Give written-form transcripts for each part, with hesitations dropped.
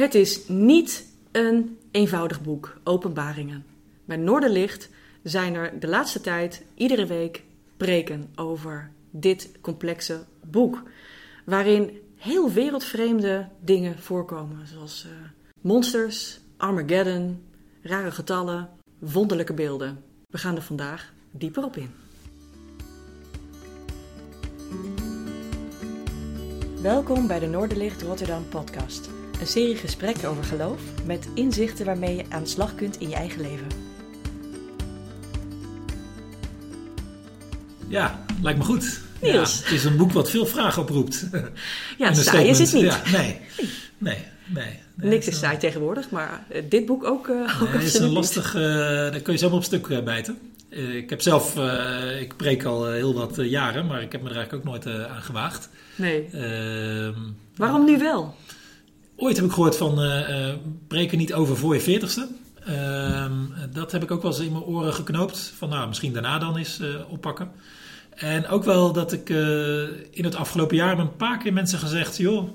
Het is niet een eenvoudig boek, Openbaringen. Bij Noorderlicht zijn er de laatste tijd iedere week preken over dit complexe boek. Waarin heel wereldvreemde dingen voorkomen. Zoals monsters, Armageddon, rare getallen, wonderlijke beelden. We gaan er vandaag dieper op in. Welkom bij de Noorderlicht Rotterdam podcast. Een serie gesprekken over geloof met inzichten waarmee je aan de slag kunt in je eigen leven. Ja, lijkt me goed. Niels. Ja, het is een boek wat veel vragen oproept. Ja, saai is het niet. Ja, nee. Niks is saai tegenwoordig, maar dit boek ook. Het is een lastig, daar kun je zomaar op stuk bijten. Ik heb zelf, ik preek al heel wat jaren, maar ik heb me er eigenlijk ook nooit aan gewaagd. Nee. Waarom nu wel? Ooit heb ik gehoord van preken niet over voor je 40ste. Dat heb ik ook wel eens in mijn oren geknoopt. Van misschien daarna dan eens oppakken. En ook wel dat ik in het afgelopen jaar heb een paar keer mensen gezegd... joh,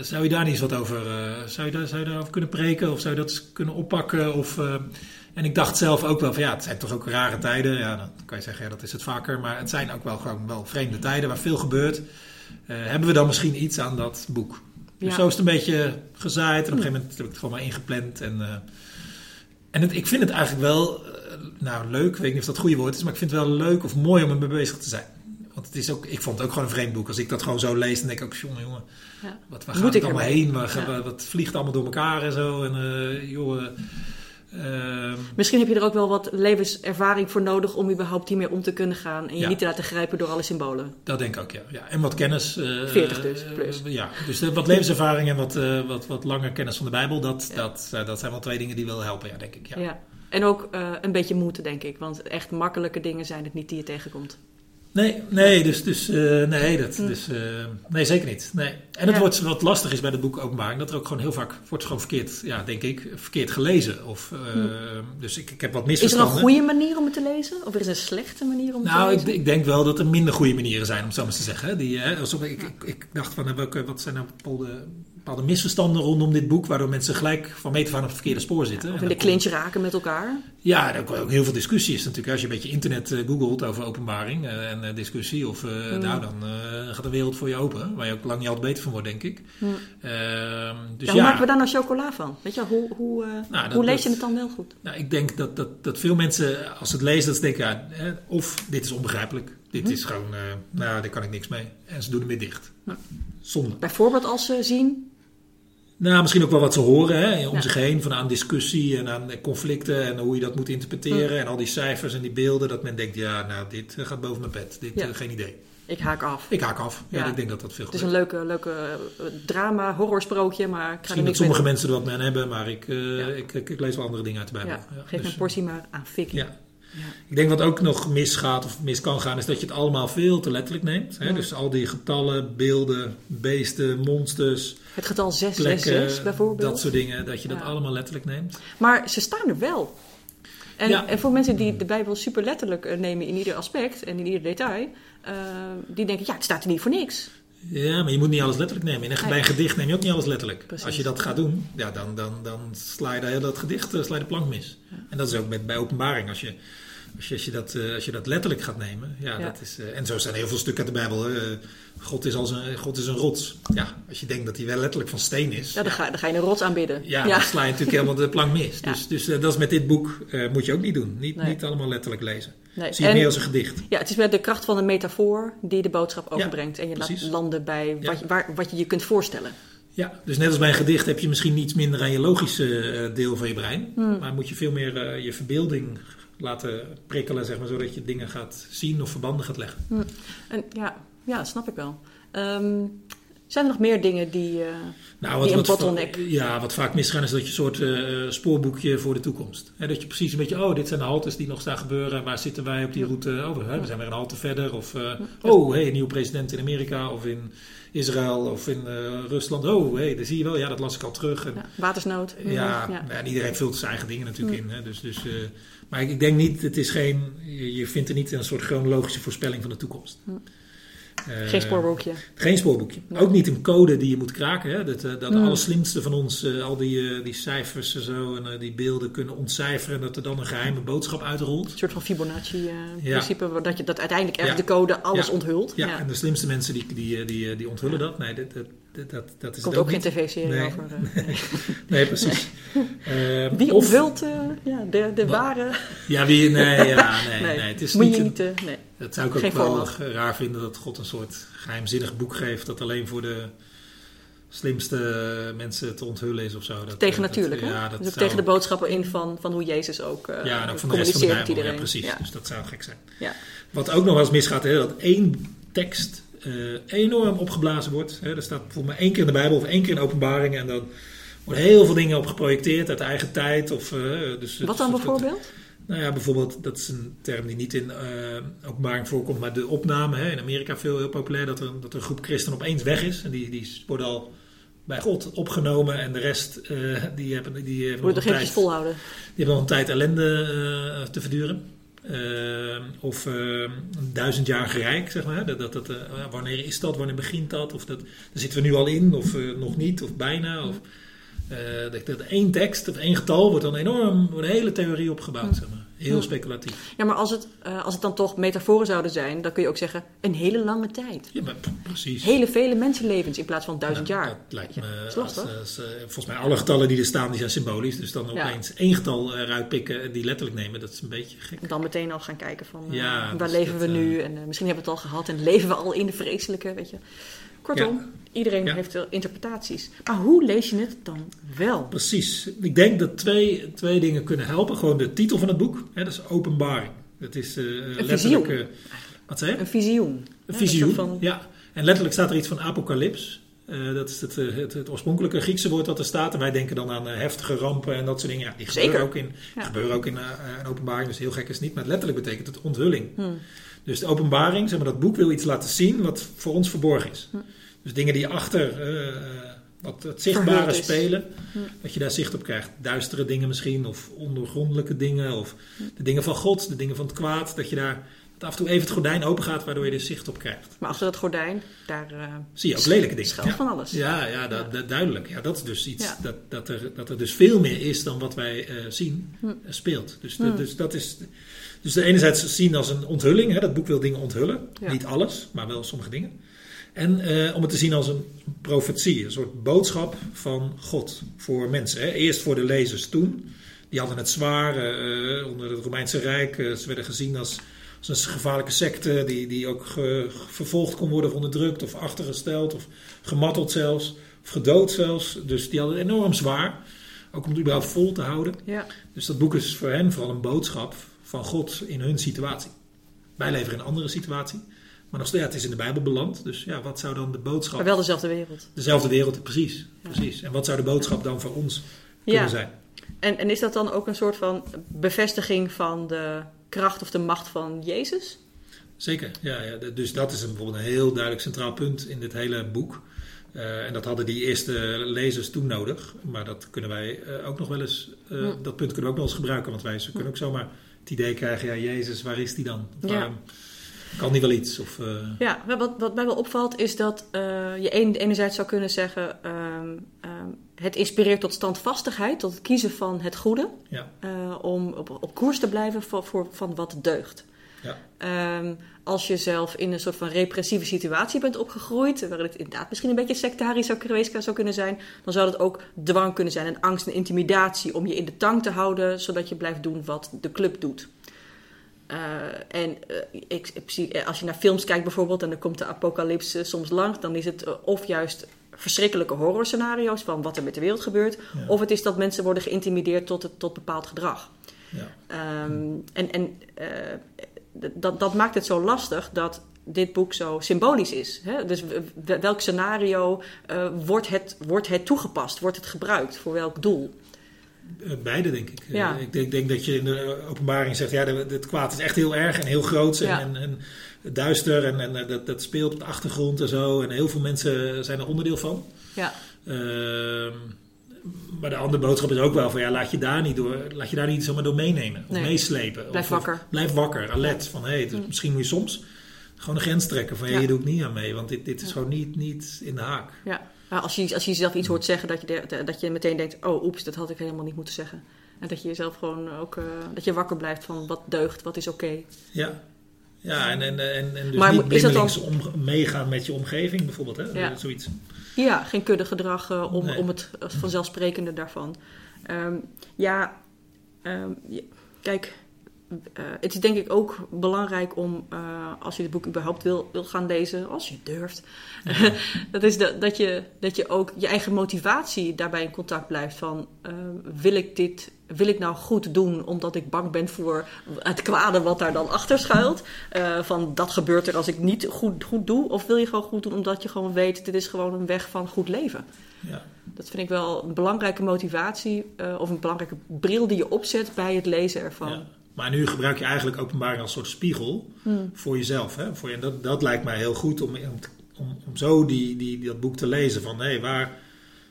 zou je daar niet eens wat over... zou je daarover kunnen preken? Of zou je dat kunnen oppakken? Of, en ik dacht zelf ook wel van ja, het zijn toch ook rare tijden. Ja, dan kan je zeggen, ja, dat is het vaker. Maar het zijn ook wel gewoon wel vreemde tijden waar veel gebeurt. Hebben we dan misschien iets aan dat boek? Ja. Dus zo is het een beetje gezaaid. En op een gegeven moment heb ik het gewoon maar ingepland. En ik vind het eigenlijk wel... leuk. Ik weet niet of dat het goede woord is. Maar ik vind het wel leuk of mooi om ermee bezig te zijn. Want het is ook, ik vond het ook gewoon een vreemd boek. Als ik dat gewoon zo lees, dan denk ik ook... jongen, ja. Waar gaat het allemaal heen? Wat vliegt allemaal door elkaar en zo? En misschien heb je er ook wel wat levenservaring voor nodig... om überhaupt hiermee om te kunnen gaan. En je niet te laten grijpen door alle symbolen. Dat denk ik ook, ja. En wat kennis. 40 dus, plus. Dus wat levenservaring en wat langer kennis van de Bijbel. Dat zijn wel twee dingen die wel helpen, ja, denk ik. Ja. En ook een beetje moed, denk ik. Want echt makkelijke dingen zijn het niet die je tegenkomt. Nee, zeker niet. Nee. En het wordt wat lastig is bij het boek Openbaring... dat er ook gewoon heel vaak wordt gewoon verkeerd... ja, denk ik, verkeerd gelezen. Of, dus ik heb wat misverstanden. Is er een goede manier om het te lezen? Of is er een slechte manier om te lezen? Ik denk wel dat er minder goede manieren zijn... om het zo maar eens te zeggen. Ik dacht van... wat zijn nou bepaalde misverstanden rondom dit boek... waardoor mensen gelijk van meet af aan op het verkeerde spoor zitten. Of in de clinch raken met elkaar. Ja, er ook heel veel discussies natuurlijk. Als je een beetje internet googelt over openbaring en discussie... of dan gaat de wereld voor je open. Waar je ook lang niet altijd beter van wordt, denk ik. Hoe maken we daar nou chocola van? Weet je, hoe lees je het dan wel goed? Ik denk dat veel mensen als ze het lezen... dat ze denken, of dit is onbegrijpelijk... dit is gewoon, daar kan ik niks mee. En ze doen hem weer dicht. Zonde. Bijvoorbeeld als ze zien? Misschien ook wel wat ze horen. Hè? Om zich heen, van aan discussie en aan conflicten. En hoe je dat moet interpreteren. En al die cijfers en die beelden. Dat men denkt, dit gaat boven mijn bed. Dit, geen idee. Ik haak af. Ja, ik denk dat veel gebeurt. Het is een leuke drama, horrorsprookje. Maar ik ga er niks dat sommige mensen er wat mee aan hebben. Maar ik lees wel andere dingen uit de Bijbel. Geef een portie maar aan fikkie. Ja. Ik denk wat ook nog misgaat of mis kan gaan... is dat je het allemaal veel te letterlijk neemt. Hè? Dus al die getallen, beelden, beesten, monsters... Het getal 666 bijvoorbeeld. Dat soort dingen, dat je dat allemaal letterlijk neemt. Maar ze staan er wel. En voor mensen die de Bijbel super letterlijk nemen... in ieder aspect en in ieder detail... die denken, het staat er niet voor niks. Ja, maar je moet niet alles letterlijk nemen. Bij een gedicht neem je ook niet alles letterlijk. Precies. Als je dat gaat doen, dan sla je dat gedicht, sla je de plank mis. Ja. En dat is ook bij openbaring. Als je dat letterlijk gaat nemen. Dat is, en zo zijn heel veel stukken uit de Bijbel. God is een rots. Ja, als je denkt dat hij wel letterlijk van steen is. Dan ga je een rots aanbidden. Dan sla je natuurlijk helemaal de plank mis. Ja. Dus dat is met dit boek moet je ook niet doen. Niet allemaal letterlijk lezen. Nee. Zie je meer als een gedicht. Ja, het is met de kracht van een metafoor die de boodschap overbrengt. En je laat landen bij wat je je kunt voorstellen. Ja, dus net als bij een gedicht heb je misschien iets minder aan je logische deel van je brein. Maar moet je veel meer je verbeelding laten prikkelen, zeg maar, zodat je dingen gaat zien of verbanden gaat leggen. Dat snap ik wel. Zijn er nog meer dingen die een bottleneck... wat vaak misgaan is dat je een soort spoorboekje voor de toekomst. He, dat je precies een beetje, dit zijn de haltes die nog staan gebeuren. Waar zitten wij op die route? We zijn weer een halte verder. Of, een nieuwe president in Amerika of in Israël of in Rusland. Dat zie je wel. Ja, dat las ik al terug. En, watersnood. En iedereen vult zijn eigen dingen natuurlijk in. Hè. Dus, maar ik denk niet, je vindt er niet een soort chronologische voorspelling van de toekomst. Geen spoorboekje. Geen spoorboekje. Nee. Ook niet een code die je moet kraken. Hè? Dat allerslimste van ons al die cijfers en zo en die beelden kunnen ontcijferen. En dat er dan een geheime boodschap uitrolt. Een soort van Fibonacci-principe. Dat je dat uiteindelijk echt de code alles onthult. Ja. En de slimste mensen die onthullen dat. Nee, dat is komt ook geen tv-serie over. Nee, precies. Nee. Wie onthult de ware... Ja, wie... Nee. Het is niet... Dat zou ik ook wel raar vinden, dat God een soort geheimzinnig boek geeft dat alleen voor de slimste mensen te onthullen is of zo. Tegennatuurlijk, hè? Ja, dat dus zou... tegen de boodschappen in van hoe Jezus ook communiceert en ook van de rest van de Bijbel, ja, precies. Ja. Dus dat zou gek zijn. Ja. Wat ook nog wel eens misgaat, hè, dat één tekst enorm opgeblazen wordt. Hè. Er staat bijvoorbeeld maar 1 keer in de Bijbel of 1 keer in Openbaringen en dan worden heel veel dingen op geprojecteerd uit eigen tijd. Of, dus, wat dan bijvoorbeeld? Nou ja, bijvoorbeeld, dat is een term die niet in Openbaring voorkomt, maar de opname. Hè, in Amerika heel populair, dat er een groep christenen opeens weg is. En die worden al bij God opgenomen en de rest, die hebben nog een tijd... volhouden. Die hebben nog een tijd ellende te verduren. Of een 1000-jarige rijk, zeg maar. Wanneer is dat? Wanneer begint dat? Of daar zitten we nu al in? Of nog niet? Of bijna? Of... dat 1 tekst of 1 getal wordt dan enorm een hele theorie opgebouwd, zeg maar. Heel speculatief. Ja, maar als het dan toch metaforen zouden zijn, dan kun je ook zeggen een hele lange tijd. Ja, maar precies. Hele vele mensenlevens in plaats van 1000 jaar. Dat lijkt me, dat is lastig. Volgens mij alle getallen die er staan, die zijn symbolisch. Dus dan opeens 1 getal eruit pikken en die letterlijk nemen, dat is een beetje gek. En dan meteen al gaan kijken van waar dus leven we nu en misschien hebben we het al gehad en leven we al in de vreselijke, weet je. Kortom, iedereen heeft interpretaties. Maar hoe lees je het dan wel? Precies. Ik denk dat twee dingen kunnen helpen. Gewoon de titel van het boek. Hè, dat is openbaring. Dat is letterlijk... Visioen. Wat zei je? Een visioen. Een visioen, ja. En letterlijk staat er iets van apocalyps. Dat is het oorspronkelijke Griekse woord dat er staat. En wij denken dan aan heftige rampen en dat soort dingen. Ja, die gebeuren ook in een openbaring. Dus heel gek is het niet. Maar letterlijk betekent het onthulling. Dus de openbaring, zeg maar, dat boek wil iets laten zien wat voor ons verborgen is. Dus dingen die achter het zichtbare spelen, dat je daar zicht op krijgt. Duistere dingen misschien, of ondergrondelijke dingen, of de dingen van God, de dingen van het kwaad. Dat je daar af en toe even het gordijn open gaat, waardoor je er zicht op krijgt. Maar achter dat gordijn, daar zie je ook lelijke dingen. Schuilt van alles. Ja, duidelijk. Ja, dat is dus iets dat er dus veel meer is dan wat wij zien speelt. Dus dat is... Dus de enerzijds zien als een onthulling. Hè? Dat boek wil dingen onthullen. Ja. Niet alles, maar wel sommige dingen. En om het te zien als een profetie. Een soort boodschap van God voor mensen. Hè? Eerst voor de lezers toen. Die hadden het zwaar onder het Romeinse Rijk. Ze werden gezien als een gevaarlijke secte. Die ook vervolgd kon worden of onderdrukt. Of achtergesteld. Of gemarteld zelfs. Of gedood zelfs. Dus die hadden het enorm zwaar. Ook om het überhaupt vol te houden. Ja. Dus dat boek is voor hen vooral een boodschap van God in hun situatie. Wij leven in een andere situatie. Maar nog steeds, het is in de Bijbel beland. Dus ja, wat zou dan de boodschap... Maar wel dezelfde wereld. Dezelfde wereld, precies. En wat zou de boodschap dan voor ons kunnen zijn? En is dat dan ook een soort van bevestiging van de kracht of de macht van Jezus? Zeker, ja. Dus dat is bijvoorbeeld een heel duidelijk centraal punt in dit hele boek. En dat hadden die eerste lezers toen nodig. Maar dat kunnen wij ook nog wel eens... Dat punt kunnen we ook wel eens gebruiken. Want wij kunnen ook zomaar... het idee krijgen, ja, Jezus, waar is die dan? Waarom kan die wel iets? Of, Ja, wat mij wel opvalt is dat je enerzijds zou kunnen zeggen... het inspireert tot standvastigheid, tot het kiezen van het goede... Ja. Om op koers te blijven van wat deugt. Ja. Als je zelf in een soort van repressieve situatie bent opgegroeid... waar het inderdaad misschien een beetje sectarisch zou kunnen zijn... dan zou dat ook dwang kunnen zijn en angst en intimidatie... om je in de tang te houden, zodat je blijft doen wat de club doet. Als je naar films kijkt bijvoorbeeld... en dan komt de apocalyps soms lang... dan is het of juist verschrikkelijke horrorscenario's... van wat er met de wereld gebeurt... Ja. of het is dat mensen worden geïntimideerd tot bepaald gedrag. Ja. Dat maakt het zo lastig dat dit boek zo symbolisch is. Hè? Dus welk scenario wordt het toegepast? Wordt het gebruikt? Voor welk doel? Beide, denk ik. Ja. Ik denk dat je in de openbaring zegt... ja, het kwaad is echt heel erg en heel groot en duister... en dat speelt op de achtergrond en zo. En heel veel mensen zijn er onderdeel van. Ja. Maar de andere boodschap is ook wel van... ja, laat je daar niet zomaar door meenemen. Of meeslepen. Blijf wakker. Alert. Van, hey, dus misschien moet je soms Gewoon een grens trekken van, hier doe ik niet aan mee. Want dit is gewoon niet in de haak. Ja, maar als je zelf iets hoort zeggen, dat je meteen denkt, oeps, dat had ik helemaal niet moeten zeggen. En dat je jezelf gewoon ook, dat je wakker blijft van wat deugt, wat is oké. Ja. Ja, en dus maar niet blindelings meegaan met je omgeving bijvoorbeeld, hè? Ja. Zoiets. Ja, geen kudde gedrag om het vanzelfsprekende daarvan. Kijk, het is denk ik ook belangrijk om, als je het boek überhaupt wil gaan lezen, als je durft, ja. dat je ook je eigen motivatie daarbij in contact blijft van, wil ik nou goed doen omdat ik bang ben voor het kwade wat daar dan achter schuilt? Van dat gebeurt er als ik niet goed doe? Of wil je gewoon goed doen omdat je gewoon weet, dit is gewoon een weg van goed leven? Ja. Dat vind ik wel een belangrijke motivatie of een belangrijke bril die je opzet bij het lezen ervan. Ja. Maar nu gebruik je eigenlijk openbaring als soort spiegel voor jezelf. Hè? En dat lijkt mij heel goed om zo dat boek te lezen van, hé, waar...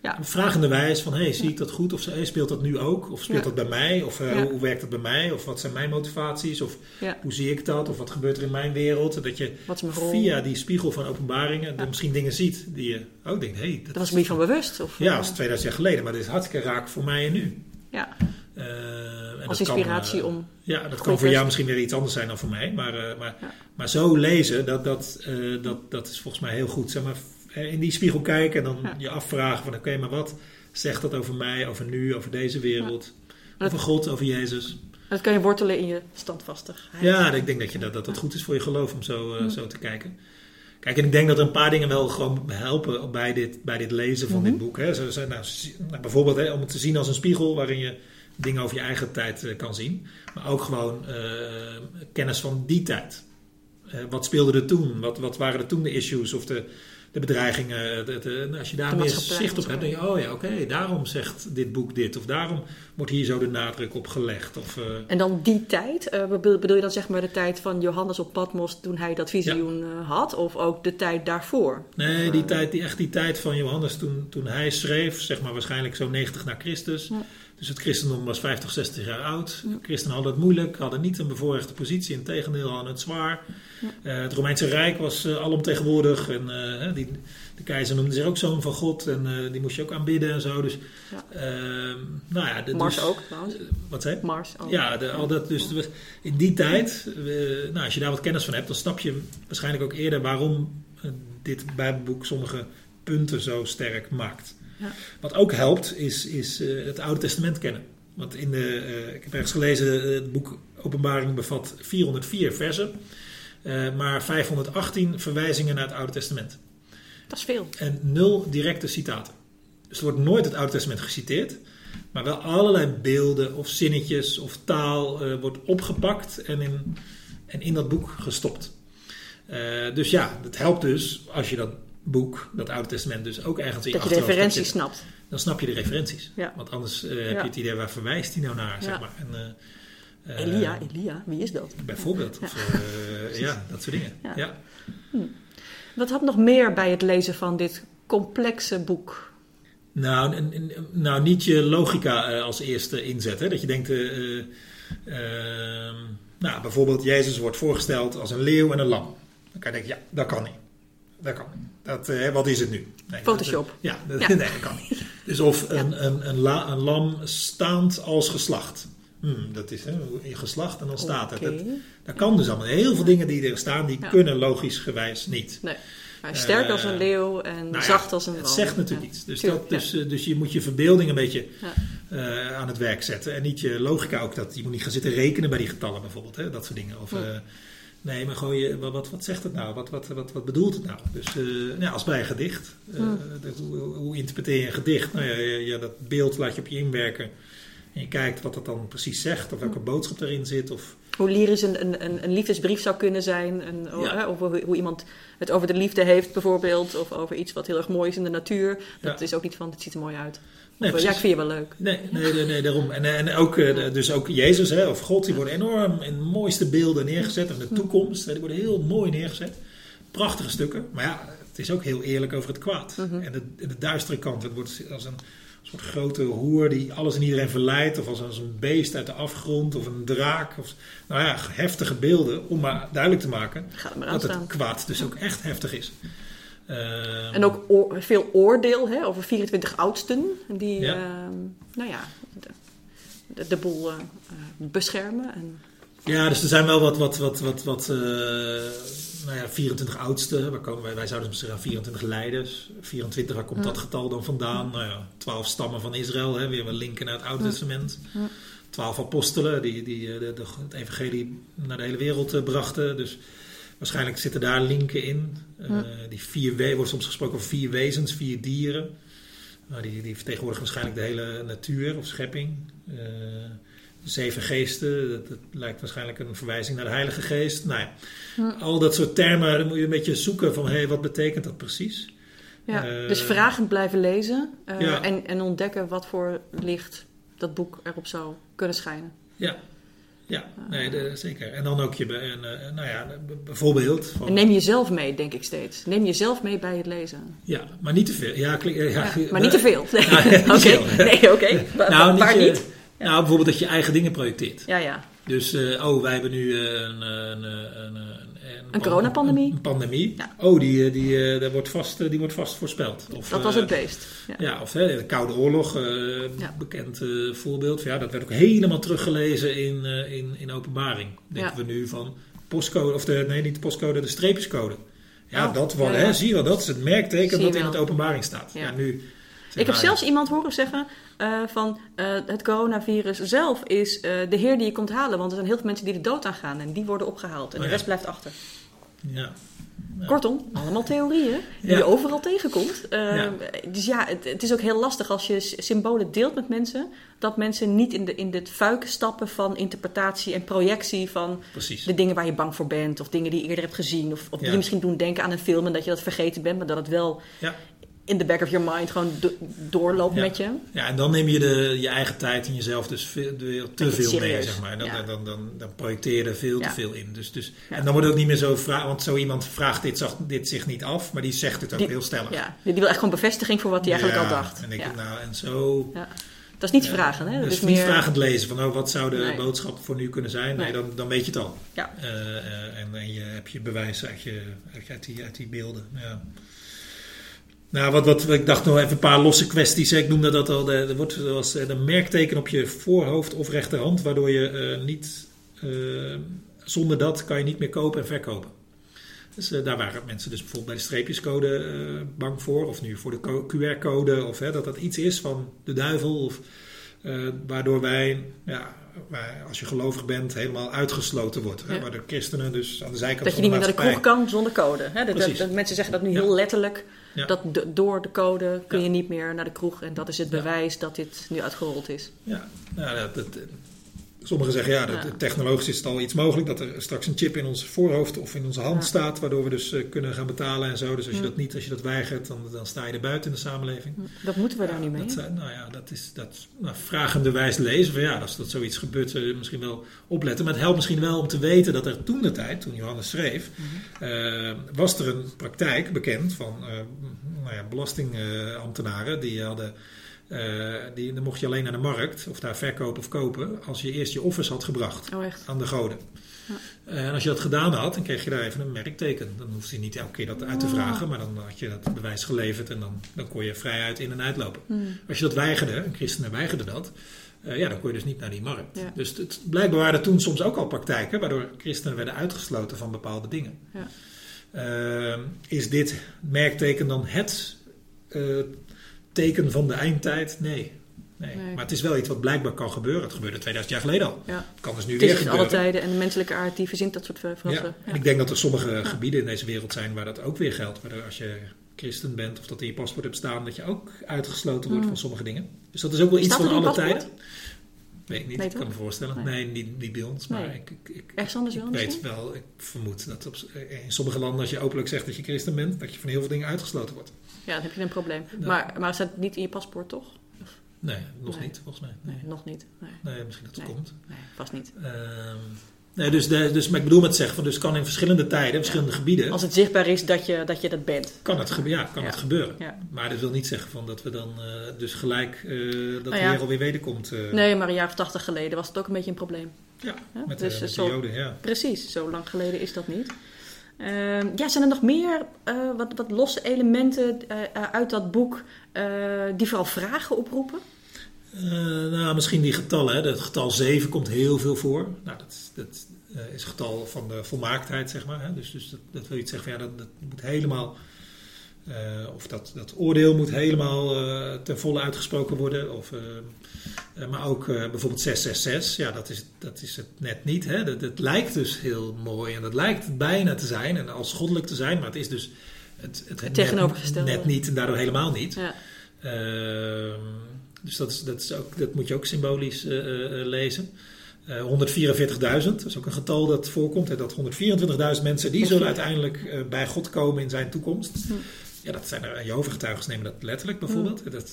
Ja. Vragende wijs van, zie ik dat goed? Of speelt dat nu ook? Of speelt dat bij mij? Of hoe werkt dat bij mij? Of wat zijn mijn motivaties? Of hoe zie ik dat? Of wat gebeurt er in mijn wereld? Dat je via die spiegel van openbaringen misschien dingen ziet die je ook denkt, dat was me niet van bewust. Of, dat is 2000 jaar geleden, maar dit is hartstikke raak voor mij en nu. Ja. En als dat inspiratie kan, om... Ja, dat kan voor jou misschien weer iets anders zijn dan voor mij. Maar zo lezen, dat is volgens mij heel goed. Zeg maar, in die spiegel kijken en dan je afvragen van oké, maar wat zegt dat over mij, over nu, over deze wereld, over God, over Jezus. Dat kan je wortelen in je standvastigheid. Ja, ik denk dat dat goed is voor je geloof om zo te kijken. Kijk, en ik denk dat er een paar dingen wel gewoon helpen bij dit lezen van dit boek. Hè. Zo zijn, bijvoorbeeld om het te zien als een spiegel waarin je dingen over je eigen tijd kan zien. Maar ook gewoon kennis van die tijd. Wat speelde er toen? Wat waren er toen de issues of de bedreigingen, als je daar meer zicht op hebt, denk je, daarom zegt dit boek dit. Of daarom wordt hier zo de nadruk op gelegd. En dan die tijd, bedoel je dan zeg maar de tijd van Johannes op Patmos toen hij dat visioen had? Of ook de tijd daarvoor? Nee, of, die tijd van Johannes toen hij schreef, zeg maar waarschijnlijk zo 90 na Christus. Ja. Dus het christendom was 50, 60 jaar oud. Ja. Christenen hadden het moeilijk, hadden niet een bevoorrechte positie. Integendeel, hadden het zwaar. Ja. Het Romeinse Rijk was alomtegenwoordig. En de keizer noemde zich ook zoon van God. En die moest je ook aanbidden en zo. Dus, Mars dus, ook trouwens. Wat zei? Mars ook. Ja, al dat. Dus in die tijd, als je daar wat kennis van hebt, dan snap je waarschijnlijk ook eerder waarom dit Bijbelboek sommige punten zo sterk maakt. Ja. Wat ook helpt, is het Oude Testament kennen. Want ik heb ergens gelezen, het boek Openbaring bevat 404 versen. Maar 518 verwijzingen naar het Oude Testament. Dat is veel. En 0 directe citaten. Dus er wordt nooit het Oude Testament geciteerd. Maar wel allerlei beelden of zinnetjes of taal wordt opgepakt en in dat boek gestopt. Dus ja, dat helpt dus als je dat boek, dat Oude Testament dus ook ergens in je achterhoofd. Dat je de referenties snapt. Dan snap je de referenties. Ja. Want anders heb je het idee, waar verwijst hij nou naar? Ja. Zeg maar. En, Elia, wie is dat? Bijvoorbeeld. Ja. Of, dat soort dingen. Ja. Ja. Wat had nog meer bij het lezen van dit complexe boek? Nou niet je logica als eerste inzet. Hè? Dat je denkt... bijvoorbeeld Jezus wordt voorgesteld als een leeuw en een lam. Dan kan je denken, dat kan niet. Dat kan niet. Wat is het nu? Nee, Photoshop. Nee, dat kan niet. Dus of een lam staand als geslacht. Dat is geslacht en dan staat het. Dat kan dus allemaal. Heel veel dingen die er staan, die kunnen logisch gewijs niet. Nee. Maar sterk als een leeuw en zacht als een lam. Het zegt natuurlijk iets. Dus je moet je verbeelding een beetje aan het werk zetten. En niet je logica ook. Je moet niet gaan zitten rekenen bij die getallen bijvoorbeeld. Hè? Dat soort dingen. Of... Nee, maar gewoon wat zegt het nou? Wat bedoelt het nou? Dus als bij een gedicht. Hoe interpreteer je een gedicht? Nou ja, dat beeld laat je op je inwerken. En je kijkt wat dat dan precies zegt. Of welke boodschap erin zit. Of... Hoe lyrisch een liefdesbrief zou kunnen zijn. Of hoe iemand het over de liefde heeft bijvoorbeeld. Of over iets wat heel erg mooi is in de natuur. Dat is ook niet van, het ziet er mooi uit. Nee, ik vind je wel leuk. Nee, daarom. En ook, dus ook Jezus of God, die worden enorm in mooiste beelden neergezet. En de toekomst, die worden heel mooi neergezet. Prachtige stukken. Maar ja, het is ook heel eerlijk over het kwaad. En de duistere kant. Het wordt als een soort grote hoer die alles en iedereen verleidt. Of als een beest uit de afgrond of een draak. Of, nou ja, heftige beelden om maar duidelijk te maken dat het kwaad dus ook echt heftig is. En ook veel oordeel over 24 oudsten die de boel beschermen. En... Ja, dus er zijn wel wat 24 oudsten. Wij zouden misschien aan 24 leiders. 24, waar komt dat getal dan vandaan? 12 stammen van Israël, weer wel linken naar het Oude Testament. 12 apostelen die het evangelie naar de hele wereld brachten. Dus waarschijnlijk zitten daar linken in. Er wordt soms gesproken over 4 wezens, 4 dieren. Die vertegenwoordigen waarschijnlijk de hele natuur of schepping. 7 geesten, dat lijkt waarschijnlijk een verwijzing naar de Heilige Geest. Al dat soort termen, dan moet je een beetje zoeken van, wat betekent dat precies? Ja, dus vragend blijven lezen en ontdekken wat voor licht dat boek erop zou kunnen schijnen. Zeker. En dan ook bijvoorbeeld... Van... En neem jezelf mee, denk ik steeds. Neem jezelf mee bij het lezen. Ja, maar niet te veel. Maar niet te veel. Oké. Waar niet? Ja. Nou, bijvoorbeeld dat je eigen dingen projecteert. Ja. Dus, wij hebben nu een coronapandemie. Een pandemie. Ja. Die wordt vast voorspeld. Of, dat was het beest. De Koude Oorlog, bekend voorbeeld. Ja, dat werd ook helemaal teruggelezen in Openbaring. Denken we nu van postcode, de streepjescode. Zie je wel, dat is het merkteken dat in het Openbaring staat. Ja. Ik heb zelfs iemand horen zeggen het coronavirus zelf is de Heer die je komt halen. Want er zijn heel veel mensen die de dood aangaan en die worden opgehaald. En de rest blijft achter. Ja. Ja. Kortom, allemaal theorieën die je overal tegenkomt. Dus het is ook heel lastig als je symbolen deelt met mensen. Dat mensen niet in het fuik stappen van interpretatie en projectie van de dingen waar je bang voor bent. Of dingen die je eerder hebt gezien. Of die je misschien doen denken aan een film en dat je dat vergeten bent. Maar dat het wel... Ja. In the back of your mind gewoon doorloopt met je. Ja, en dan neem je je eigen tijd en jezelf dus te veel mee, zeg maar. En dan projecteer je er veel te veel in. Dus, en dan wordt het ook niet meer zo... Want zo iemand vraagt dit zich niet af, maar die zegt het ook heel stellig. Ja, die wil echt gewoon bevestiging voor wat hij eigenlijk al dacht. En zo... Ja. Dat is niet vragen, hè? Dat is niet meer... vragend lezen. Van, wat zou de boodschap voor nu kunnen zijn? Nee, dan weet je het al. Ja. En je hebt je bewijs uit die beelden. Ja. Nou, wat ik dacht nog even een paar losse kwesties. Hè. Ik noemde dat al. Er wordt zoals een merkteken op je voorhoofd of rechterhand, waardoor je niet. Zonder dat kan je niet meer kopen en verkopen. Dus daar waren mensen dus bijvoorbeeld bij de streepjescode bang voor. Of nu voor de QR-code. Of dat iets is van de duivel. Of, waardoor wij, als je gelovig bent, helemaal uitgesloten wordt. Hè? Ja. Waar de christenen dus aan de zijkant van de maatschappij... Dat je niet meer naar de kroeg kan zonder code. Hè? Dat mensen zeggen dat nu heel letterlijk. Ja. Dat door de code kun je niet meer naar de kroeg. En dat is het bewijs dat dit nu uitgerold is. Ja, sommigen zeggen technologisch is het al iets mogelijk. Dat er straks een chip in ons voorhoofd of in onze hand staat. Waardoor we dus kunnen gaan betalen en zo. Dus als je dat niet, als je dat weigert, dan sta je er buiten in de samenleving. Dat moeten we daar niet mee. Dat is vragende wijs lezen. Van, als dat zoiets gebeurt, zul je misschien wel opletten. Maar het helpt misschien wel om te weten dat er toen Johannes schreef... was er een praktijk bekend van belastingambtenaren die hadden... dan mocht je alleen naar de markt of daar verkopen of kopen als je eerst je offers had gebracht aan de goden. Ja. En als je dat gedaan had, dan kreeg je daar even een merkteken. Dan hoefde je niet elke keer dat uit te vragen, maar dan had je dat bewijs geleverd en dan kon je vrijuit in en uitlopen. Als je dat weigerde, en christenen weigerden dat, dan kon je dus niet naar die markt. Ja. Dus blijkbaar waren er toen soms ook al praktijken waardoor christenen werden uitgesloten van bepaalde dingen. Ja. Is dit merkteken dan het... teken van de eindtijd? Nee. Maar het is wel iets wat blijkbaar kan gebeuren. Het gebeurde 2000 jaar geleden al. Ja. Het kan dus nu weer gebeuren. Alle tijden en de menselijke aard die verzint dat soort verrassen. Ja. En ik denk dat er sommige gebieden in deze wereld zijn waar dat ook weer geldt. Waardoor als je christen bent of dat in je paspoort hebt staan, dat je ook uitgesloten wordt van sommige dingen. Dus dat is ook wel iets van alle tijden. Weet ik niet, ik kan me voorstellen. Nee, niet bij ons. Maar ik vermoed dat in sommige landen, als je openlijk zegt dat je christen bent, dat je van heel veel dingen uitgesloten wordt. Ja, dan heb je een probleem. Ja. Maar staat het niet in je paspoort, toch? Nee, nog niet, volgens mij. Nee, nog niet. Nee, misschien dat het komt. Nee, vast niet. Nee, dus maar ik bedoel met zeggen, van, dus kan in verschillende tijden, verschillende gebieden... Als het zichtbaar is dat je dat bent. Kan het gebeuren. Ja. Maar dat wil niet zeggen van dat we dan dus gelijk de Heer alweer wederkomt. Nee, maar een jaar of 80 geleden was het ook een beetje een probleem. Ja, ja? Met de Joden, ja. Precies, zo lang geleden is dat niet. Zijn er nog meer wat losse elementen uit dat boek die vooral vragen oproepen? Misschien die getallen. Hè. Het getal 7 komt heel veel voor. Nou, dat is het getal van de volmaaktheid, zeg maar. Hè. Dus dat wil je zeggen, dat moet helemaal... of dat oordeel moet helemaal ten volle uitgesproken worden. Maar ook bijvoorbeeld 666. Ja, dat is het net niet. Hè. Dat lijkt dus heel mooi. En dat lijkt bijna te zijn. En als goddelijk te zijn. Maar het is dus het tegenovergestelde. Net niet en daardoor helemaal niet. Ja. Dus dat moet je ook symbolisch lezen. 144.000, dat is ook een getal dat voorkomt. Hè, dat 124.000 mensen, die zullen uiteindelijk bij God komen in zijn toekomst. Ja, dat zijn er, Jehovah's Getuigen nemen dat letterlijk bijvoorbeeld. Dat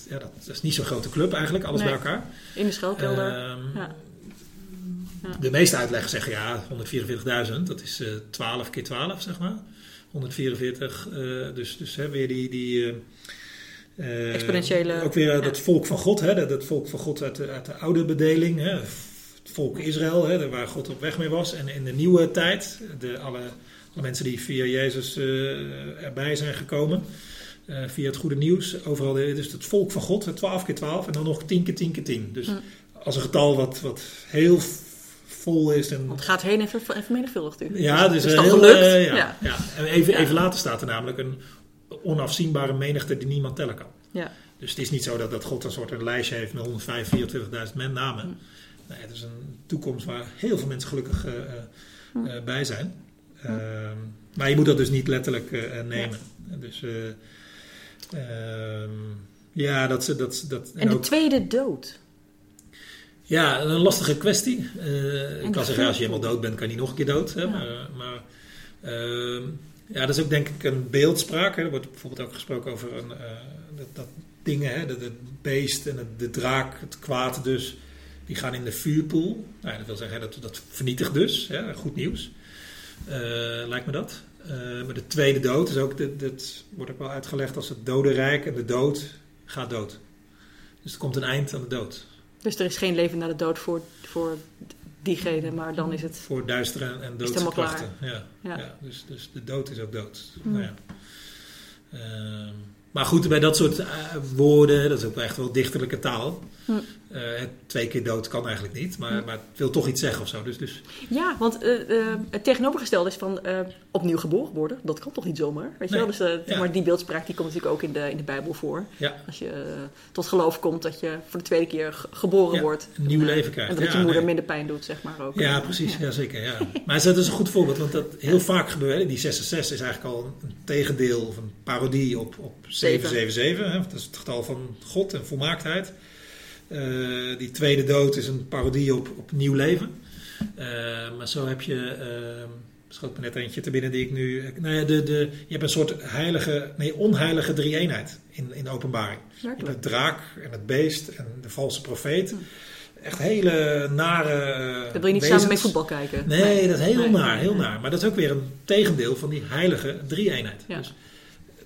is niet zo'n grote club eigenlijk, alles bij elkaar. In de schuilkelder, De meeste uitleggers zeggen, 144.000, dat is 12 keer 12, zeg maar. 144, weer die exponentiële... Ook weer dat volk van God, hè, dat volk van God uit de oude bedeling, hè, het volk Israël, hè, waar God op weg mee was. En in de nieuwe tijd, alle mensen die via Jezus erbij zijn gekomen, via het goede nieuws, overal dus het volk van God, 12 keer 12 en dan nog 10 keer 10 keer 10. Dus als een getal wat heel vol is. En... Want het gaat heen en vermenigvuldigt u. Ja, dus dat gelukt. Ja. En even later staat er namelijk een onafzienbare menigte die niemand tellen kan. Ja. Dus het is niet zo dat God een soort een lijstje heeft met 124.000 namen. Nee, het is een toekomst waar heel veel mensen gelukkig bij zijn. Maar je moet dat dus niet letterlijk nemen. Ja. Dus dat ze dat. En de tweede dood. Ja, een lastige kwestie. Ik kan zeggen, als je helemaal dood bent, kan je niet nog een keer dood. Hè? Ja. Maar dat is ook denk ik een beeldspraak. Hè. Er wordt bijvoorbeeld ook gesproken over dat dingen, hè, het beest en de draak, het kwaad dus, die gaan in de vuurpoel. Nou, ja, dat wil zeggen, dat vernietigt dus. Hè, goed nieuws, lijkt me dat. Maar de tweede dood is ook, dat wordt ook wel uitgelegd als het dodenrijk en de dood gaat dood. Dus er komt een eind aan de dood. Dus er is geen leven na de dood voor diegene, maar dan is het... Voor duisteren en doodskrachten. Ja. Dus de dood is ook dood. Mm. Nou ja. Maar goed, bij dat soort woorden, dat is ook echt wel dichterlijke taal. Mm. 2 keer dood kan eigenlijk niet, maar het wil toch iets zeggen of zo. Dus. Ja, want het tegenovergestelde is van opnieuw geboren worden. Dat kan toch niet zomaar? Weet je wel? Dus, maar die beeldspraak die komt natuurlijk ook in de Bijbel voor. Ja. Als je tot geloof komt dat je voor de tweede keer geboren wordt. Een nieuw leven krijgt. En dat je moeder minder pijn doet, zeg maar ook. Ja, precies. Ja, zeker. Ja. Maar dat is een goed voorbeeld, want dat heel vaak gebeurt. Die 666 is eigenlijk al een tegendeel of een parodie op 777. Hè? Dat is het getal van God en volmaaktheid. Die tweede dood is een parodie op nieuw leven. Maar zo heb je... schoot me net eentje te binnen die ik nu... je hebt een soort onheilige drie-eenheid in de openbaring. Je hebt de draak en het beest en de valse profeet. Echt hele nare Daar wil je niet wezens. Samen mee voetbal kijken. Nee, dat is heel naar. Heel naar. Maar dat is ook weer een tegendeel van die heilige drie-eenheid. Ja. Dus,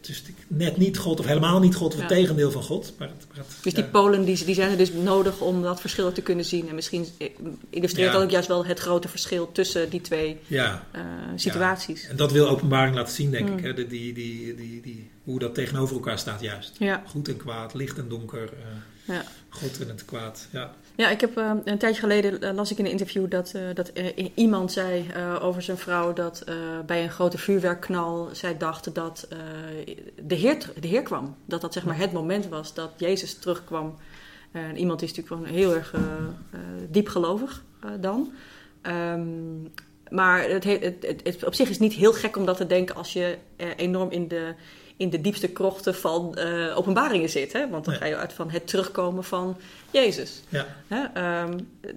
het is net niet God of helemaal niet God of het tegendeel van God. Maar die polen die zijn er dus nodig om dat verschil te kunnen zien. En misschien illustreert dat ook juist wel het grote verschil tussen die twee situaties. Ja. En dat wil openbaring laten zien, denk ik. Hè? Hoe dat tegenover elkaar staat juist. Ja. Goed en kwaad, licht en donker, God en het kwaad. Ja. Ja, ik heb een tijdje geleden las ik in een interview dat iemand zei over zijn vrouw dat bij een grote vuurwerkknal zij dacht dat de Heer kwam. Dat zeg maar het moment was dat Jezus terugkwam. Iemand is natuurlijk gewoon heel erg diep gelovig dan. Maar het op zich is niet heel gek om dat te denken als je enorm in de diepste krochten van openbaringen zit. Hè? Want dan ga je uit van het terugkomen van Jezus. Ja. Hè?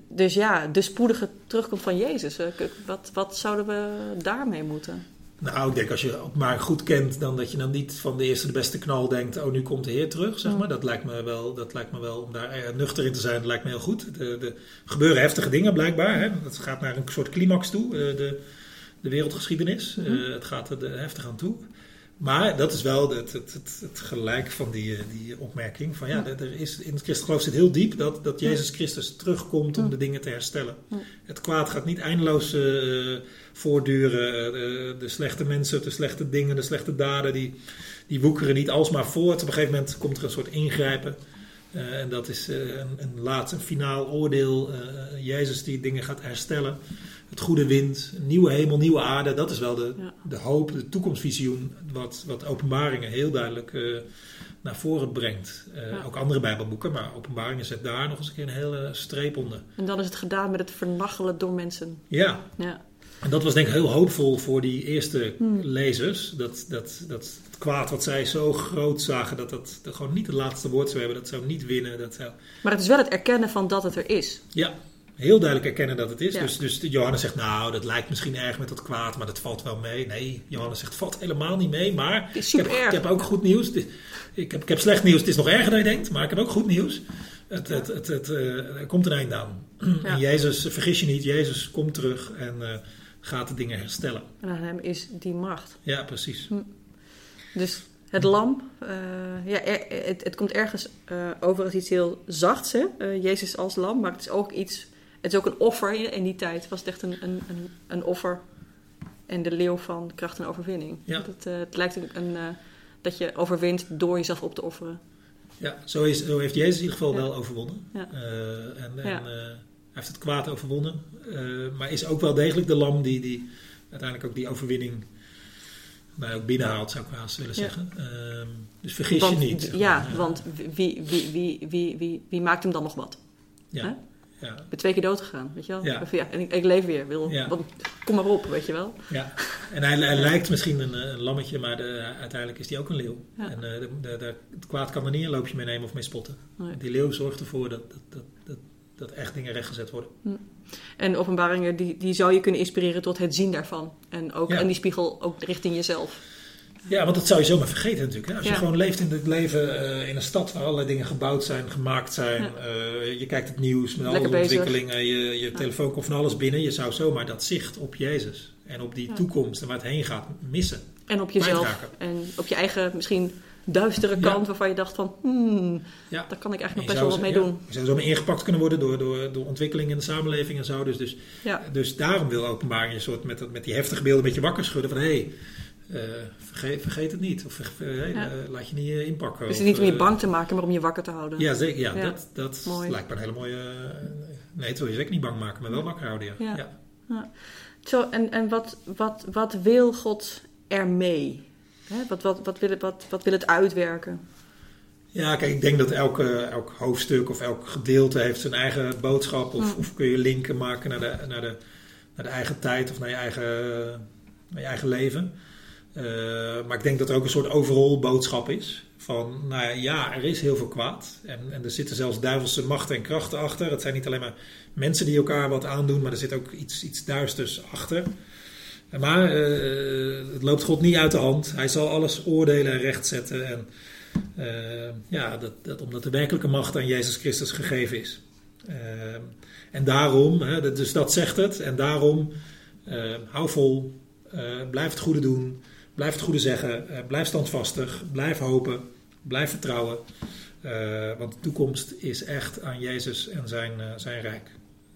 Dus de spoedige terugkomst van Jezus. Wat zouden we daarmee moeten? Nou, ik denk als je maar goed kent, dan dat je dan niet van de eerste de beste knal denkt, oh, nu komt de Heer terug, zeg maar. Dat lijkt me wel om daar nuchter in te zijn, dat lijkt me heel goed. Er gebeuren heftige dingen blijkbaar, hè. Het gaat naar een soort climax toe, de wereldgeschiedenis. Mm-hmm. Het gaat er heftig aan toe. Maar dat is wel het gelijk van die opmerking. Van ja, er is, in het christelijk geloof zit heel diep dat Jezus Christus terugkomt om de dingen te herstellen. Ja. Het kwaad gaat niet eindeloos voortduren. De slechte mensen, de slechte dingen, de slechte daden, die woekeren niet alsmaar voort. Op een gegeven moment komt er een soort ingrijpen. En dat is een laatste, finaal oordeel. Jezus die dingen gaat herstellen. Het goede wint, nieuwe hemel, nieuwe aarde. Dat is wel de hoop, de toekomstvisioen wat Openbaringen heel duidelijk naar voren brengt. Ook andere Bijbelboeken, maar Openbaringen zet daar nog eens een keer een hele streep onder. En dan is het gedaan met het vernachelen door mensen. Ja. En dat was denk ik heel hoopvol voor die eerste lezers. Dat het kwaad wat zij zo groot zagen, dat gewoon niet het laatste woord zou hebben. Dat zou niet winnen. Maar het is wel het erkennen van dat het er is. Ja. Heel duidelijk erkennen dat het is. Ja. Dus Johannes zegt, nou, dat lijkt misschien erg met dat kwaad, maar dat valt wel mee. Nee, Johannes zegt, valt helemaal niet mee, maar ik heb ook goed nieuws. Ik heb slecht nieuws, het is nog erger dan je denkt, maar ik heb ook goed nieuws. Er komt een einde aan. Ja. En Jezus, vergis je niet, Jezus komt terug en gaat de dingen herstellen. En aan hem is die macht. Ja, precies. Dus het lam, het komt ergens overigens iets heel zachts, hè? Jezus als lam, maar het is ook iets... Het is ook een offer in die tijd. Was het echt een offer. En de leeuw van kracht en overwinning. Ja. Het lijkt dat je overwint door jezelf op te offeren. Ja, zo heeft Jezus in ieder geval wel overwonnen. Ja. Hij heeft het kwaad overwonnen. Maar is ook wel degelijk de lam die uiteindelijk ook die overwinning ook binnenhaalt, zou ik haast willen zeggen. Dus vergis je niet. Want wie maakt hem dan nog wat? Ja. Huh? Ja. Ik ben 2 keer dood gegaan, weet je wel? Ja. En ik leef weer. Kom maar op, weet je wel? Ja. En hij lijkt misschien een lammetje, maar uiteindelijk is hij ook een leeuw. Ja. En het kwaad kan er niet een loopje mee nemen of mee spotten. Nee. Die leeuw zorgt ervoor dat echt dingen rechtgezet worden. En Openbaringen, die zou je kunnen inspireren tot het zien daarvan. En ook en die spiegel ook richting jezelf. Ja, want dat zou je zomaar vergeten natuurlijk. Hè? Als je gewoon leeft in dit leven, in een stad waar allerlei dingen gebouwd zijn, gemaakt zijn. Ja. Je kijkt het nieuws met alle ontwikkelingen. Je telefoon komt van alles binnen. Je zou zomaar dat zicht op Jezus en op die toekomst en waar het heen gaat missen. En op jezelf. En op je eigen misschien duistere kant waarvan je dacht van, daar kan ik eigenlijk nog best wel wat mee doen. Je zou zomaar ingepakt kunnen worden door ontwikkelingen in de samenleving en zo. Dus daarom wil Openbaring een soort met die heftige beelden een beetje wakker schudden van, hey, vergeet het niet. Of laat je niet inpakken. Dus het niet om je bang te maken, maar om je wakker te houden. Ja, zeker. Ja, dat lijkt me een hele mooie... nee, het wil je zeker niet bang maken, maar wel wakker houden. Ja. Zo, en wat wil God ermee? Wat wil het uitwerken? Ja, kijk, ik denk dat elk hoofdstuk of elk gedeelte heeft zijn eigen boodschap. Of kun je linken maken naar de eigen tijd of naar je eigen leven. Maar ik denk dat er ook een soort overal boodschap is. Van, nou ja, er is heel veel kwaad. En er zitten zelfs duivelse machten en krachten achter. Het zijn niet alleen maar mensen die elkaar wat aandoen. Maar er zit ook iets duisters achter. Maar het loopt God niet uit de hand. Hij zal alles oordelen en rechtzetten. En omdat de werkelijke macht aan Jezus Christus gegeven is. En daarom, dus dat zegt het. En daarom, hou vol. Blijf het goede doen. Blijf het goede zeggen, blijf standvastig, blijf hopen, blijf vertrouwen. Want de toekomst is echt aan Jezus en zijn rijk.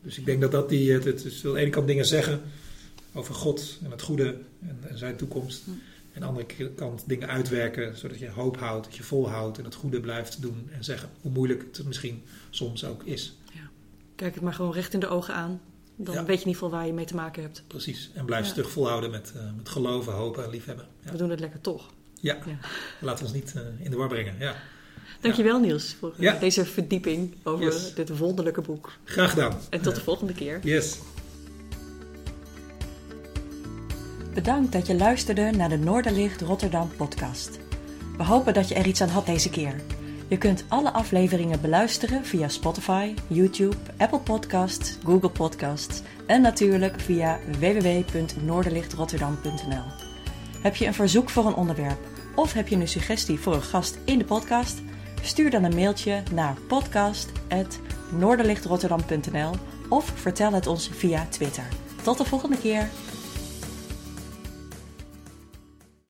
Dus ik denk dat die... Het is aan de ene kant dingen zeggen over God en het goede en zijn toekomst. En aan de andere kant dingen uitwerken, zodat je hoop houdt, dat je volhoudt en het goede blijft doen en zeggen. Hoe moeilijk het misschien soms ook is. Ja. Kijk het maar gewoon recht in de ogen aan. Dan weet je in ieder geval waar je mee te maken hebt. Precies. En blijf stug volhouden met geloven, hopen en liefhebben. Ja. We doen het lekker toch. Ja. Laten we ons niet in de war brengen. Ja. Dankjewel Niels voor deze verdieping over dit wonderlijke boek. Graag gedaan. En tot de volgende keer. Yes. Bedankt dat je luisterde naar de Noorderlicht Rotterdam podcast. We hopen dat je er iets aan had deze keer. Je kunt alle afleveringen beluisteren via Spotify, YouTube, Apple Podcasts, Google Podcasts en natuurlijk via www.noorderlichtrotterdam.nl. Heb je een verzoek voor een onderwerp of heb je een suggestie voor een gast in de podcast? Stuur dan een mailtje naar podcast@noorderlichtrotterdam.nl of vertel het ons via Twitter. Tot de volgende keer!